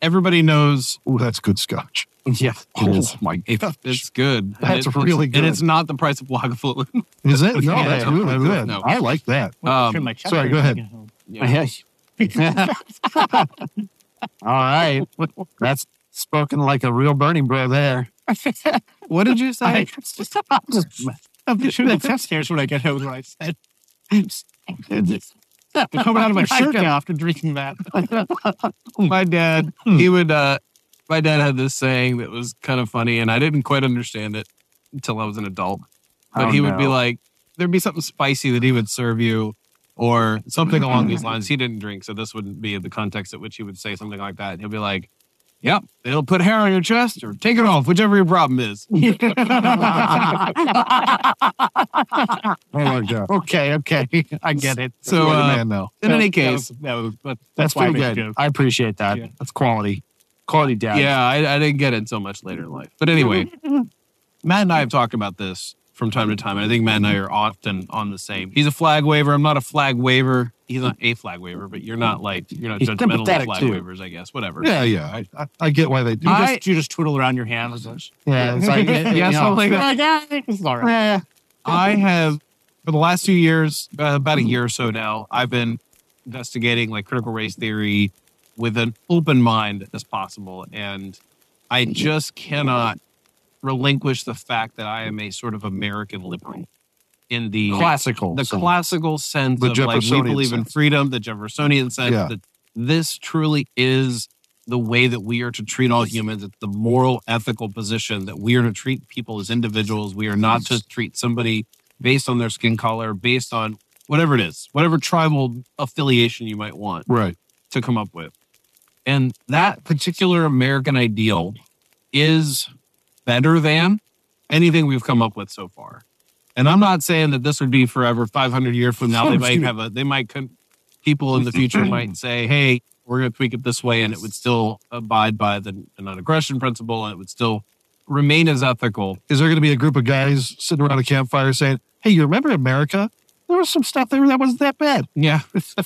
everybody knows. Oh, that's good scotch. Yeah. Oh my god, it's good. That's it, really good, and it's not the price of Lagavulin. Is it? No, yeah, that's yeah, really good. good. No. I like that. Um, sorry. Go ahead. Yeah. All right. That's spoken like a real burning bro there. What did you say? I, just, I'll just, I'll be sure the test here's when I get home, what I said. I'm coming out of my shirt now after drinking that. My dad, he would, uh, my dad had this saying that was kind of funny, and I didn't quite understand it until I was an adult. But oh, he would no. be like, there'd be something spicy that he would serve you. Or something along these lines. He didn't drink, so this wouldn't be the context at which he would say something like that. And he'll be like, yep, they'll put hair on your chest or take it off, whichever your problem is. Oh, my God. Okay, okay. I get it. So, uh, man, though. in that, any case, that was, that was, that's, that's pretty good. Joke. I appreciate that. Yeah. That's quality. Quality data. Yeah, I, I didn't get it so much later in life. But anyway, Matt and I have talked about this from time to time, and I think Matt and I are often on the same. He's a flag waver. I'm not a flag waver. He's not a flag waver, but you're not like, you're not He's judgmental of flag too. wavers, I guess. Whatever. Yeah, yeah. I, I, I get why they do. You, I, just, you just twiddle around your hands. Yeah, it's like, yeah, you know, something like that. It's all right. Yeah. I have, for the last few years, uh, about a year or so now, I've been investigating like critical race theory with an open mind as possible, and I just cannot relinquish the fact that I am a sort of American liberal in the classical, the sense. classical sense the of like we believe sense. in freedom, the Jeffersonian sense yeah. that this truly is the way that we are to treat all humans. It's the moral, ethical position that we are to treat people as individuals. We are not to treat somebody based on their skin color, based on whatever it is, whatever tribal affiliation you might want right. to come up with. And that particular American ideal is better than anything we've come up with so far. And I'm not saying that this would be forever. five hundred years from now, they might have a, they might, con- people in the future might say, hey, we're going to tweak it this way, and it would still abide by the non-aggression principle, and it would still remain as ethical. Is there going to be a group of guys sitting around a campfire saying, hey, you remember America? There was some stuff there that wasn't that bad. Yeah.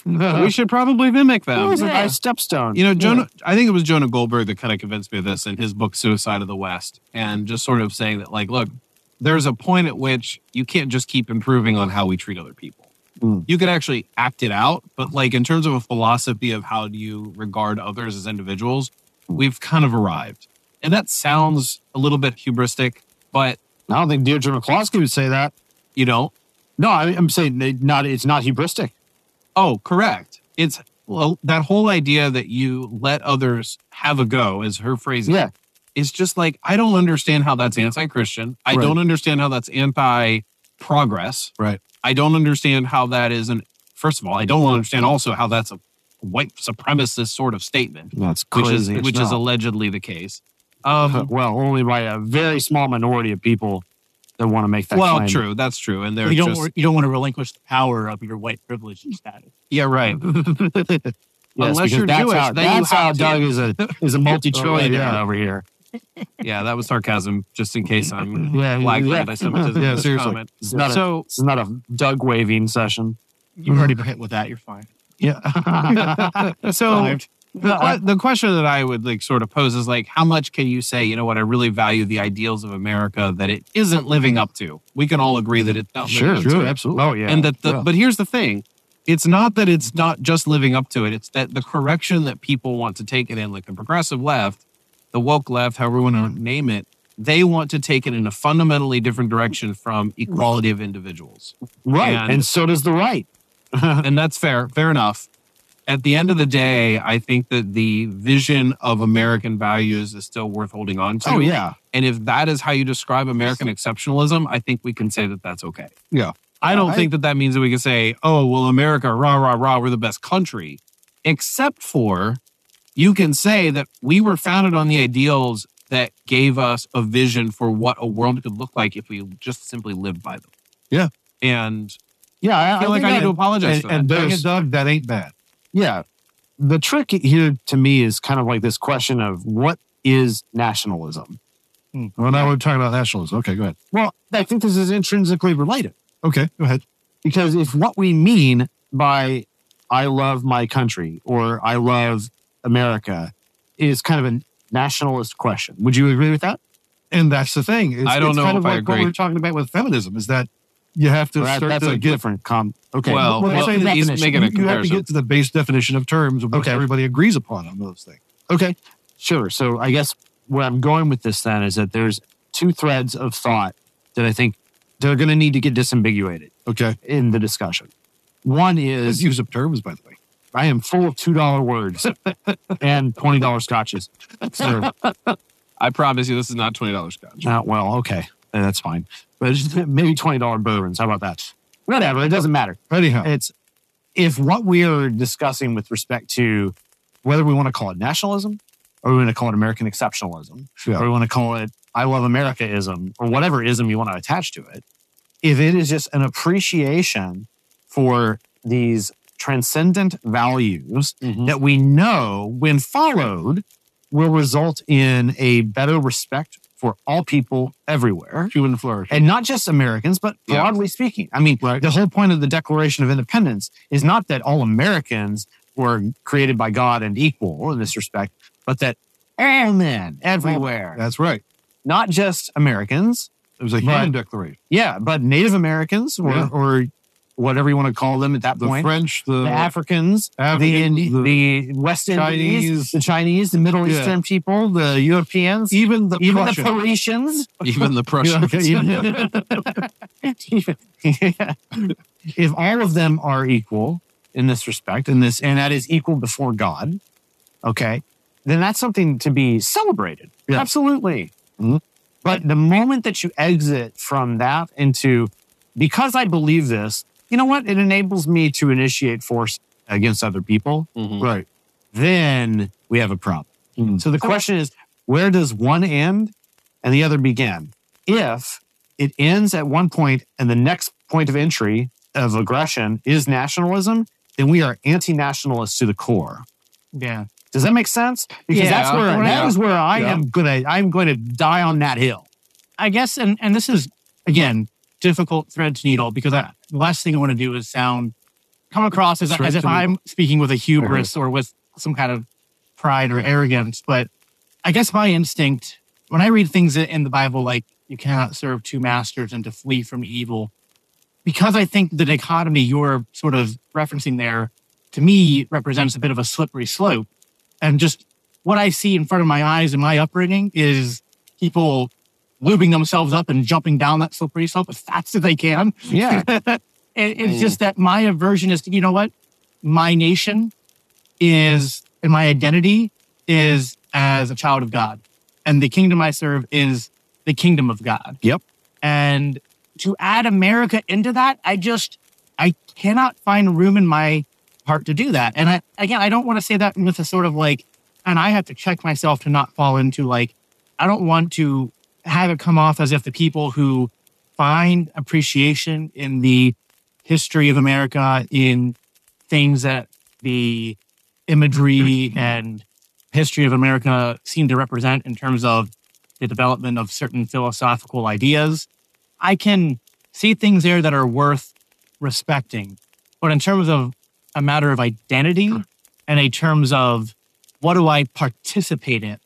uh, we should probably mimic them. It was a nice stepstone. You know, Jonah, yeah. I think it was Jonah Goldberg that kind of convinced me of this in his book, Suicide of the West, and just sort of saying that, like, look, there's a point at which you can't just keep improving on how we treat other people. Mm. You could actually act it out, but, like, in terms of a philosophy of how do you regard others as individuals, we've kind of arrived. And that sounds a little bit hubristic, but I don't think Deirdre McCloskey would say that. You know? No, I'm saying they not. It's not hubristic. Oh, correct. It's well, that whole idea that you let others have a go, as her phrasing. Yeah. It's just like, I don't understand how that's anti-Christian. I right. don't understand how that's anti-progress. Right. I don't understand how that is an, first of all, I don't understand also how that's a white supremacist sort of statement. That's crazy. Which is, which is allegedly the case. Um, well, only by a very small minority of people. that want to make that well, claim. Well, true. That's true. And they're you don't, just... You don't want to relinquish the power of your white privilege status. Yeah, right. Yes, unless you're that's Jewish. How, that's how Doug is a, is a multi-trillionaire oh, yeah. over here. Yeah, that was sarcasm, just in case I'm yeah, black yeah. anti-Semitism. Yeah, seriously. It's not, so, a, it's not a Doug waving session. You've already been hit with that. You're fine. Yeah. So... The, the question that I would like sort of pose is like, how much can you say, you know what, I really value the ideals of America that it isn't living up to? We can all agree that it's not sure, living sure, up to. Sure, absolutely. Oh, yeah. And that the, yeah. But here's the thing. It's not that it's not just living up to it. It's that the correction that people want to take it in, like the progressive left, the woke left, however you want to name it, they want to take it in a fundamentally different direction from equality of individuals. Right. And, and so does the right. And that's fair. Fair enough. At the end of the day, I think that the vision of American values is still worth holding on to. Oh, yeah. And if that is how you describe American exceptionalism, I think we can say that that's okay. Yeah. I don't I, think that that means that we can say, oh, well, America, rah, rah, rah, we're the best country. Except for you can say that we were founded on the ideals that gave us a vision for what a world could look like if we just simply lived by them. Yeah. And yeah, I, I feel I like I need that, to apologize and, for that. And Doug, that ain't bad. Yeah. The trick here to me is kind of like this question of what is nationalism? Hmm. Well, now we're talking about nationalism. Okay, go ahead. Well, I think this is intrinsically related. Okay, go ahead. Because if what we mean by I love my country or I love America is kind of a nationalist question, would you agree with that? And that's the thing. It's, I don't it's know kind if of I like agree. What we're talking about with feminism is that you have to right, start that's to a get, different com. Okay. Well, well, well he's making a comparison. You have to get to the base definition of terms of which okay. everybody agrees upon on those things. Okay. Sure. So I guess where I'm going with this then is that there's two threads of thought that I think they're going to need to get disambiguated. Okay. In the discussion. One is... Let's use up terms, by the way. I am full of two dollar words and twenty dollar scotches. Sure. I promise you this is not twenty dollar scotch. Uh, well, okay. That's fine. But maybe twenty dollar bourbons. How about that? Whatever. It doesn't matter. Anyhow. It's if what we are discussing with respect to whether we want to call it nationalism or we want to call it American exceptionalism yeah. or we want to call it I love America-ism or whatever ism you want to attach to it, if it is just an appreciation for these transcendent values mm-hmm. that we know when followed will result in a better respect for all people everywhere. Human flourishing. And not just Americans, but broadly yeah. speaking. I mean, right. the whole point of the Declaration of Independence is not that all Americans were created by God and equal in this respect, but that all men everywhere. That's right. Not just Americans. It was a human but, declaration. Yeah, but Native Americans or, yeah. or whatever you want to call them at that the point. The French, the... The Africans, African, the, Indi- the the West Chinese, Indies, the Chinese, the Middle yeah. Eastern people, the Europeans. Even the even Prussians. the Parisians. Even the Prussians. If all of them are equal in this respect, in this, and that is equal before God, okay, then that's something to be celebrated. Yeah. Absolutely. Mm-hmm. But the moment that you exit from that into, because I believe this, you know what? It enables me to initiate force against other people. Mm-hmm. Right. Then we have a problem. Mm-hmm. So the question is, where does one end and the other begin? If it ends at one point and the next point of entry of aggression is nationalism, then we are anti-nationalists to the core. Yeah. Does that make sense? Because yeah, that's where yeah. that is where I yeah. am gonna I'm going to die on that hill. I guess, and, and this is again difficult thread to needle because I, the last thing I want to do is sound, come across as, as if I'm speaking with a hubris or with some kind of pride or arrogance. But I guess my instinct, when I read things in the Bible, like you cannot serve two masters and to flee from evil, because I think the dichotomy you're sort of referencing there, to me, represents a bit of a slippery slope. And just what I see in front of my eyes in my upbringing is people lubing themselves up and jumping down that slippery slope as fast as they can. Yeah. it, it's mm. just that my aversion is to, you know what? My nation is, and my identity is as a child of God. And the kingdom I serve is the kingdom of God. Yep. And to add America into that, I just, I cannot find room in my heart to do that. And I, again, I don't want to say that with a sort of like, and I have to check myself to not fall into like, I don't want to have it come off as if the people who find appreciation in the history of America, in things that the imagery and history of America seem to represent in terms of the development of certain philosophical ideas. I can see things there that are worth respecting. But in terms of a matter of identity and in terms of what do I participate in,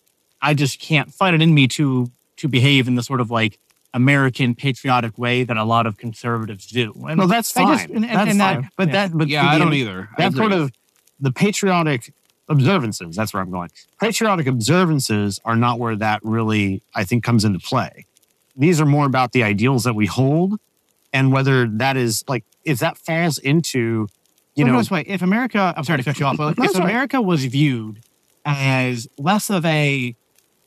I just can't find it in me to to behave in the sort of like American patriotic way that a lot of conservatives do. And well, that's fine. Just, and, and, that's and fine. That, but yeah. that, but yeah, the, I don't either. That's sort of the patriotic observances. That's where I'm going. Patriotic observances are not where that really, I think, comes into play. These are more about the ideals that we hold, and whether that is like if that falls into, you well, know, this way. If America, I'm sorry to cut you off, but no, if sorry. America was viewed as less of a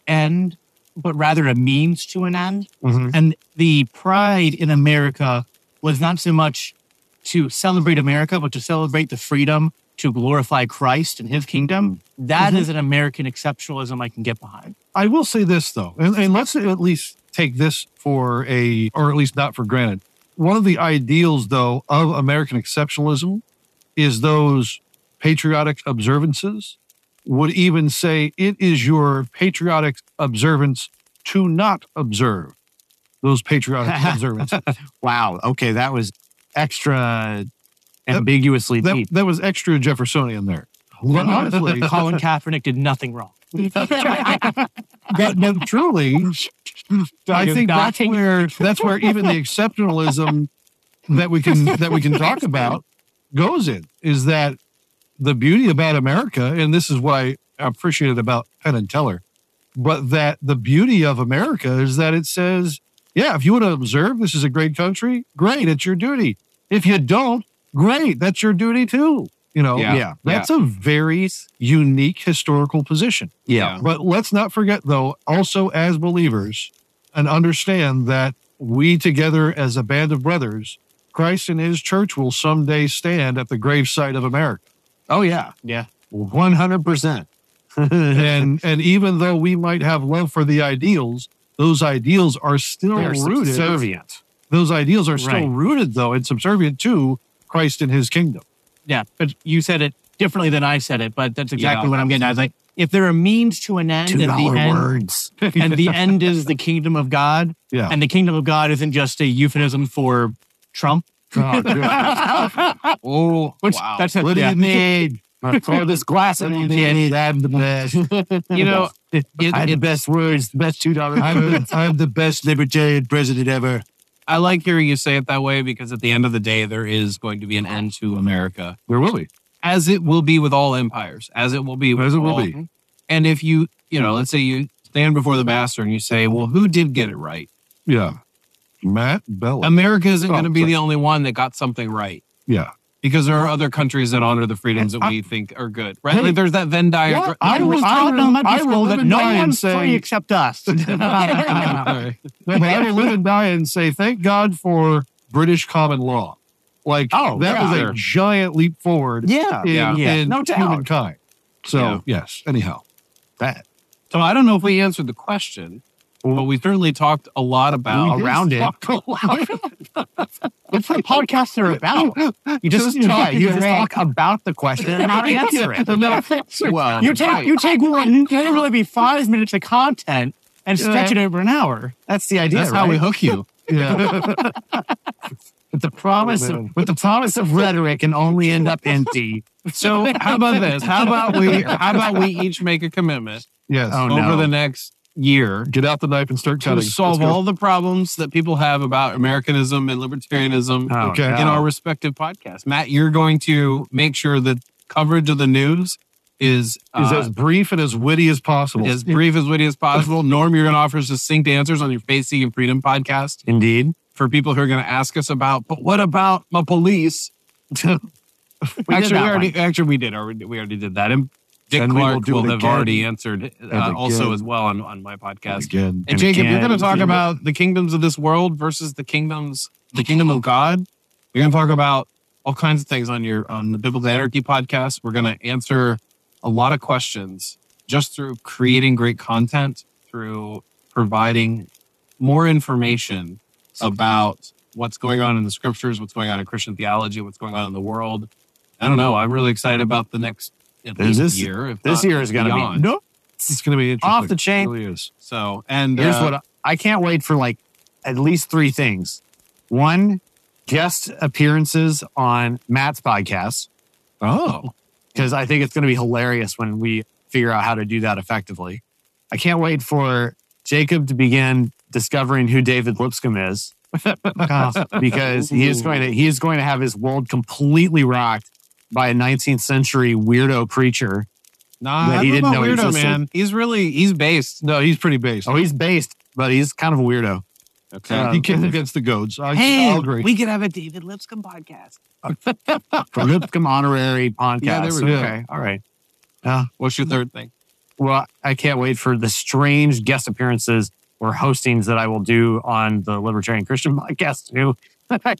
end, but rather a means to an end. Mm-hmm. And the pride in America was not so much to celebrate America, but to celebrate the freedom to glorify Christ and his kingdom. That mm-hmm. is an American exceptionalism I can get behind. I will say this, though, and, and let's at least take this for a, or at least not for granted. One of the ideals, though, of American exceptionalism is those patriotic observances. Would even say it is your patriotic observance to not observe those patriotic observances. Wow. Okay, that was extra that, ambiguously that, deep. That was extra Jeffersonian there. Well, honestly, Colin Kaepernick did nothing wrong. that, no, truly, I think that's where that's where even the exceptionalism that we can that we can talk about goes in. Is that the beauty about America, and this is what I appreciated about Penn and Teller, but that the beauty of America is that it says, yeah, if you want to observe this is a great country, great, it's your duty. If you don't, great, that's your duty too. You know, yeah, yeah that's yeah. a very unique historical position. Yeah. But let's not forget, though, also as believers, and understand that we together as a band of brothers, Christ and his church will someday stand at the gravesite of America. Oh, yeah. Yeah. one hundred percent. and and even though we might have love for the ideals, those ideals are still They're rooted. Subservient. Those ideals are still right. rooted, though, and subservient to Christ and his kingdom. Yeah. But you said it differently than I said it, but that's exactly yeah. what I'm getting at. I was like, if there are means to an end, and the end, words. and the end is the kingdom of God, yeah. and the kingdom of God isn't just a euphemism for Trump, oh, oh Which, wow. That's a, what do yeah. you need? Pour this glass in you need. I'm the best. You know, it, it, I'm it, the best words, the best two dollars. I'm, I'm the best libertarian president ever. I like hearing you say it that way because at the end of the day, there is going to be an end to America. Where will we? As it will be with all empires. As it will be with As it will all. Be. And if you, you know, let's say you stand before the master and you say, well, who did get it right? Yeah. Matt Bellis. America isn't oh, going to be sorry. the only one that got something right. Yeah. Because there are other countries that honor the freedoms that I, we think are good. Right? Hey, like there's that Venn diagram. I was taught in elementary school that no one's saying, free except us. I will live and die and say, thank God for British common law. Like, oh, that yeah. was a giant leap forward yeah. in, yeah. Yeah. in no humankind. So, yeah. yes. Anyhow, that. So I don't know if we answered the question. But we certainly talked a lot about around it. That's what podcasts are about. You just, just talk, you just talk about the question and not answer it. Well, you take right. you take one. There'll really be five minutes of content and stretch it over an hour. That's the idea. That's right? how we hook you. Yeah. With the promise of with the promise of rhetoric and only end up empty. So how about this? How about we? How about we each make a commitment? Yes. Oh, over no. the next. year. Get out the knife and start cutting. To solve all the problems that people have about Americanism and libertarianism oh, okay. in our respective podcasts. Matt, you're going to make sure that coverage of the news is... Uh, is as brief and as witty as possible. As brief as witty as possible. Norm, you're going to offer succinct answers on your Faith Seeking Freedom podcast. Indeed. For people who are going to ask us about, but what about my police? we actually, we already, actually, we did. Already, we already did that. And, Dick and Clark will, will have again. already answered uh, also as well on, on my podcast. And, again. and, and Jacob, again. you're going to talk about the kingdoms of this world versus the kingdoms, the kingdom of God. You're going to talk about all kinds of things on your on the Biblical Anarchy podcast. We're going to answer a lot of questions just through creating great content, through providing more information about what's going on in the scriptures, what's going on in Christian theology, what's going on in the world. I don't know. I'm really excited about the next at least this year. If this year is going to be no, it's going to be interesting. Off the chain. It really is. So, and here's uh, what I, I can't wait for: like at least three things. One, guest appearances on Matt's podcast. Oh, because I think it's going to be hilarious when we figure out how to do that effectively. I can't wait for Jacob to begin discovering who David Lipscomb is, because he is going to he is going to have his world completely rocked by a nineteenth century weirdo preacher. Nah, that he I don't didn't know, know weirdo existed. Man. He's really he's based. No, he's pretty based. Oh, he's based, but he's kind of a weirdo. Okay, um, he kicked against the goads. I, hey, I'll agree. We could have a David Lipscomb podcast. Lipscomb honorary podcast. Yeah, there we go. Okay, all right. Uh, What's your third thing? Well, I can't wait for the strange guest appearances or hostings that I will do on the Libertarian Christian Podcast too.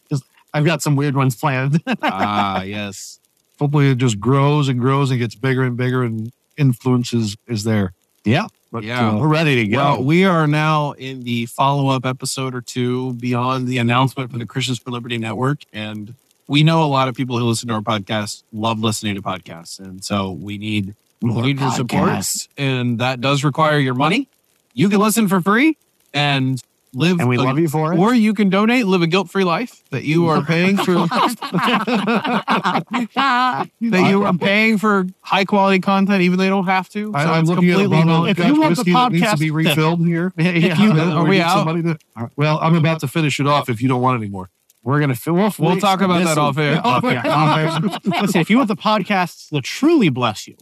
Just, I've got some weird ones planned. Ah, yes. Hopefully it just grows and grows and gets bigger and bigger and influences is there. Yeah. But yeah. Uh, we're ready to go. Well, we are now in the follow-up episode or two beyond the announcement from the Christians for Liberty Network. And we know a lot of people who listen to our podcast love listening to podcasts. And so we need, we need your support. And that does require your money. You can listen for free and live. And we a, love you for it. Or you can donate, live a guilt-free life that you are paying for. that you are paying for high-quality content, even though you don't have to. So I, I'm looking at a bottle of whiskey that needs to be refilled here. Yeah, yeah. You, uh, are we, we out? To, well, I'm about to finish it off if you don't want any more. We're going to... We'll, we'll talk about that off air. Off air. Off air. Listen, if you want the podcasts that truly bless you,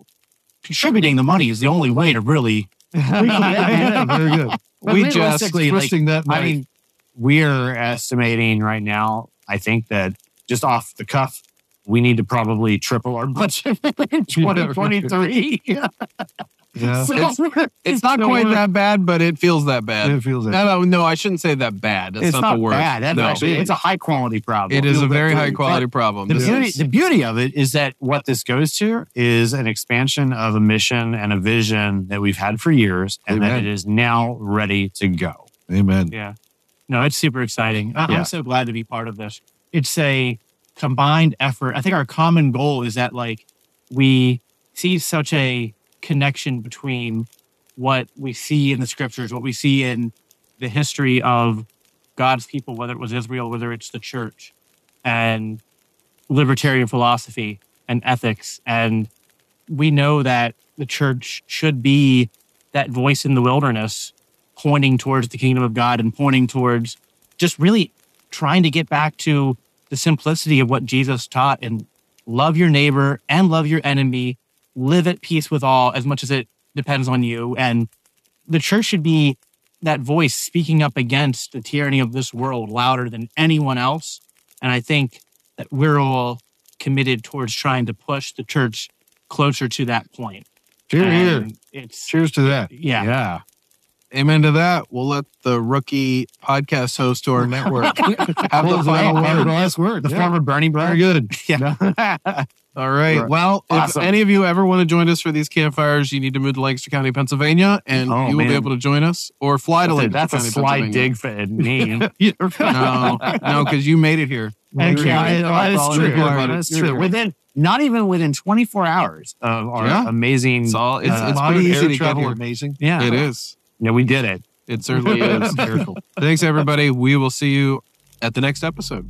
contributing the money is the only way to really... yeah, very good. But we just like, that I mean, we're estimating right now, I think that just off the cuff, we need to probably triple our budget in twenty twenty-three. Yeah. So, it's, it's not so quite that bad, but it feels that bad. It feels that bad. No, no, no, I shouldn't say that bad. That's it's not, not the word. Bad. That's no. actually, it's a high quality problem. It is a very high quality problem. The beauty, the beauty of it is that what this goes to is an expansion of a mission and a vision that we've had for years, and Amen. That it is now ready to go. Amen. Yeah. No, it's super exciting. I, yeah. I'm so glad to be part of this. It's a combined effort. I think our common goal is that like we see such a connection between what we see in the scriptures, what we see in the history of God's people, whether it was Israel, whether it's the church, and libertarian philosophy and ethics. And we know that the church should be that voice in the wilderness pointing towards the kingdom of God and pointing towards just really trying to get back to the simplicity of what Jesus taught and love your neighbor and love your enemy. Live at peace with all as much as it depends on you. And the church should be that voice speaking up against the tyranny of this world louder than anyone else. And I think that we're all committed towards trying to push the church closer to that point. Cheer, here. It's, Cheers to that. Yeah. Yeah. Amen to that. We'll let the rookie podcast host to our network have the final word. Last word. The yeah. former Bernie brother. Very good. Yeah. All right. right. Well, awesome. If any of you ever want to join us for these campfires, you need to move to Lancaster County, Pennsylvania, and oh, you will man. be able to join us or fly to Lancaster That's County, a sly dig for me. no, no, because you made it here. Thank you. That is true. That is true. Within, not even within twenty-four hours of our yeah. amazing... It's, all, it's, uh, it's pretty easy to travel. Amazing. Yeah. It is. Yeah, we did it. It certainly is. Miracle. Thanks, everybody. We will see you at the next episode.